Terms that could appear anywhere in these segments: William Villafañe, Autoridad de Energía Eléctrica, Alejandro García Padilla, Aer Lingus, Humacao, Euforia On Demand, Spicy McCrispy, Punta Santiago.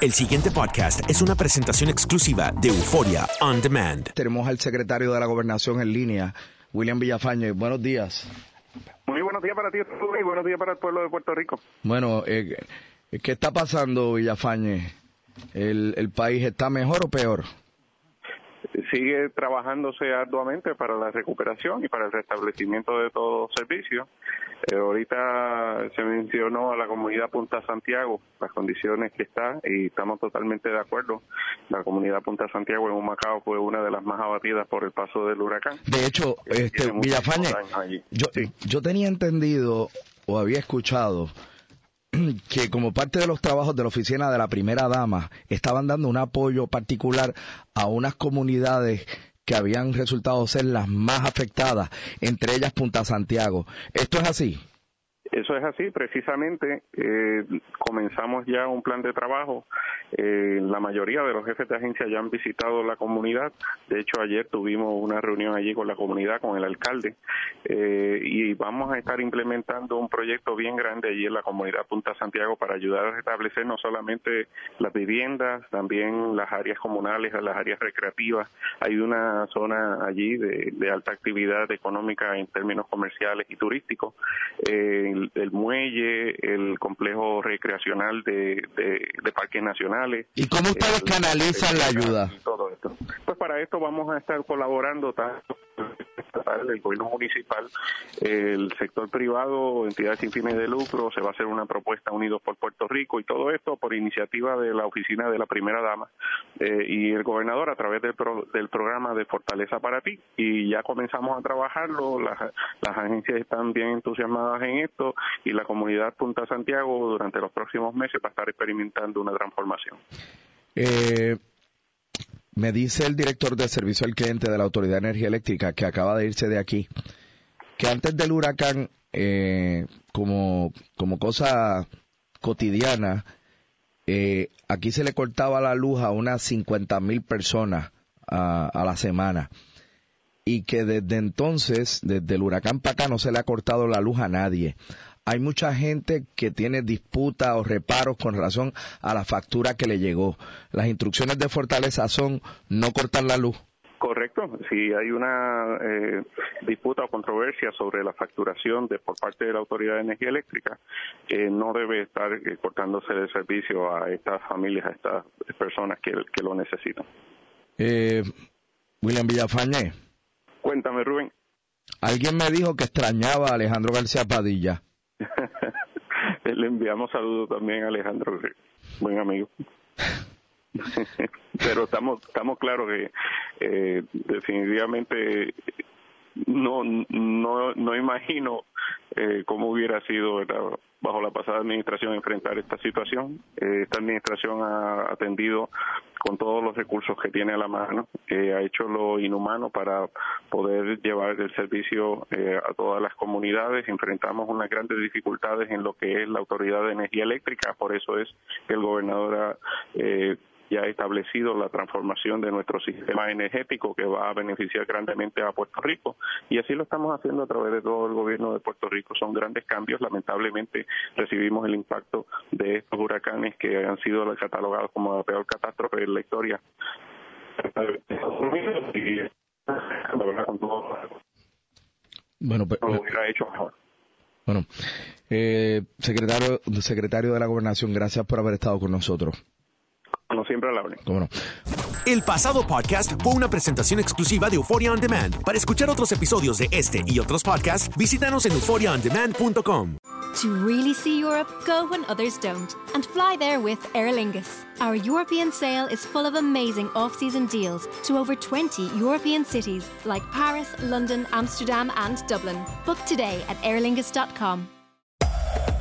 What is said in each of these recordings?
El siguiente podcast es una presentación exclusiva de Euforia On Demand. Tenemos al secretario de la Gobernación en línea, William Villafañe. Buenos días. Muy buenos días para ti y buenos días para el pueblo de Puerto Rico. Bueno, ¿qué está pasando, Villafañe? ¿El país está mejor o peor? Sigue trabajándose arduamente para la recuperación y para el restablecimiento de todos los servicios. Ahorita se mencionó a la comunidad Punta Santiago, las condiciones que está, y estamos totalmente de acuerdo. La comunidad Punta Santiago en Humacao fue una de las más abatidas por el paso del huracán. De hecho, Villafañe, yo tenía entendido o había escuchado que como parte de los trabajos de la oficina de la primera dama estaban dando un apoyo particular a unas comunidades que habían resultado ser las más afectadas, entre ellas Punta Santiago. ¿Esto es así? Eso es así, precisamente. Comenzamos ya un plan de trabajo. La mayoría de los jefes de agencia ya han visitado la comunidad. De hecho, ayer tuvimos una reunión allí con la comunidad, con el alcalde, y vamos a estar implementando un proyecto bien grande allí en la comunidad Punta Santiago para ayudar a restablecer no solamente las viviendas, también las áreas comunales, las áreas recreativas. Hay una zona allí de alta actividad económica en términos comerciales y turísticos. El muelle, el complejo recreacional de parques nacionales. ¿Y cómo ustedes canalizan la ayuda? Todo esto. Pues para esto vamos a estar colaborando tanto el gobierno municipal, el sector privado, entidades sin fines de lucro. Se va a hacer una propuesta Unidos por Puerto Rico y todo esto por iniciativa de la oficina de la primera dama y el gobernador a través del programa de Fortaleza para Ti, y ya comenzamos a trabajarlo. Las agencias están bien entusiasmadas en esto y la comunidad Punta Santiago durante los próximos meses va a estar experimentando una transformación. Me dice el director de servicio al cliente de la Autoridad de Energía Eléctrica, que acaba de irse de aquí, que antes del huracán, como cosa cotidiana, aquí se le cortaba la luz a unas 50,000 personas a la semana, y que desde entonces, desde el huracán para acá, no se le ha cortado la luz a nadie. Hay mucha gente que tiene disputas o reparos con relación a la factura que le llegó. Las instrucciones de Fortaleza son no cortar la luz. Correcto, si hay una disputa o controversia sobre la facturación por parte de la Autoridad de Energía Eléctrica, no debe estar cortándose el servicio a estas familias, a estas personas que lo necesitan. William Villafañe. Cuéntame, Rubén. Alguien me dijo que extrañaba a Alejandro García Padilla. Le enviamos saludos también a Alejandro, buen amigo. Pero estamos claros que definitivamente no imagino cómo hubiera sido, ¿verdad?, bajo la pasada administración enfrentar esta situación. Esta administración ha atendido con todos los recursos que tiene a la mano, ha hecho lo inhumano para poder llevar el servicio a todas las comunidades. Enfrentamos unas grandes dificultades en lo que es la Autoridad de Energía Eléctrica, por eso es que el gobernador ya ha establecido la transformación de nuestro sistema energético que va a beneficiar grandemente a Puerto Rico, y así lo estamos haciendo a través de todo el gobierno de Puerto Rico. Son grandes cambios, lamentablemente recibimos el impacto de estos huracanes que han sido catalogados como la peor catástrofe de la historia. Bueno, pues, lo hubiera hecho mejor. Bueno, secretario de la Gobernación, gracias por haber estado con nosotros. No siempre la hablen. ¿Cómo no? El pasado podcast fue una presentación exclusiva de Euforia On Demand. Para escuchar otros episodios de este y otros podcasts, visítanos en euphoriaondemand.com. To really see Europe, go when others don't, and fly there with Aer Lingus. Our European sale is full of amazing off-season deals to over 20 European cities like Paris, London, Amsterdam, and Dublin. Book today at aerlingus.com.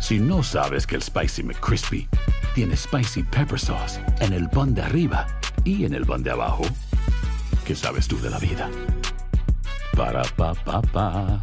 Si no sabes que el Spicy McCrispy tiene Spicy Pepper Sauce en el pan de arriba y en el pan de abajo, ¿qué sabes tú de la vida? Para, pa, pa, pa.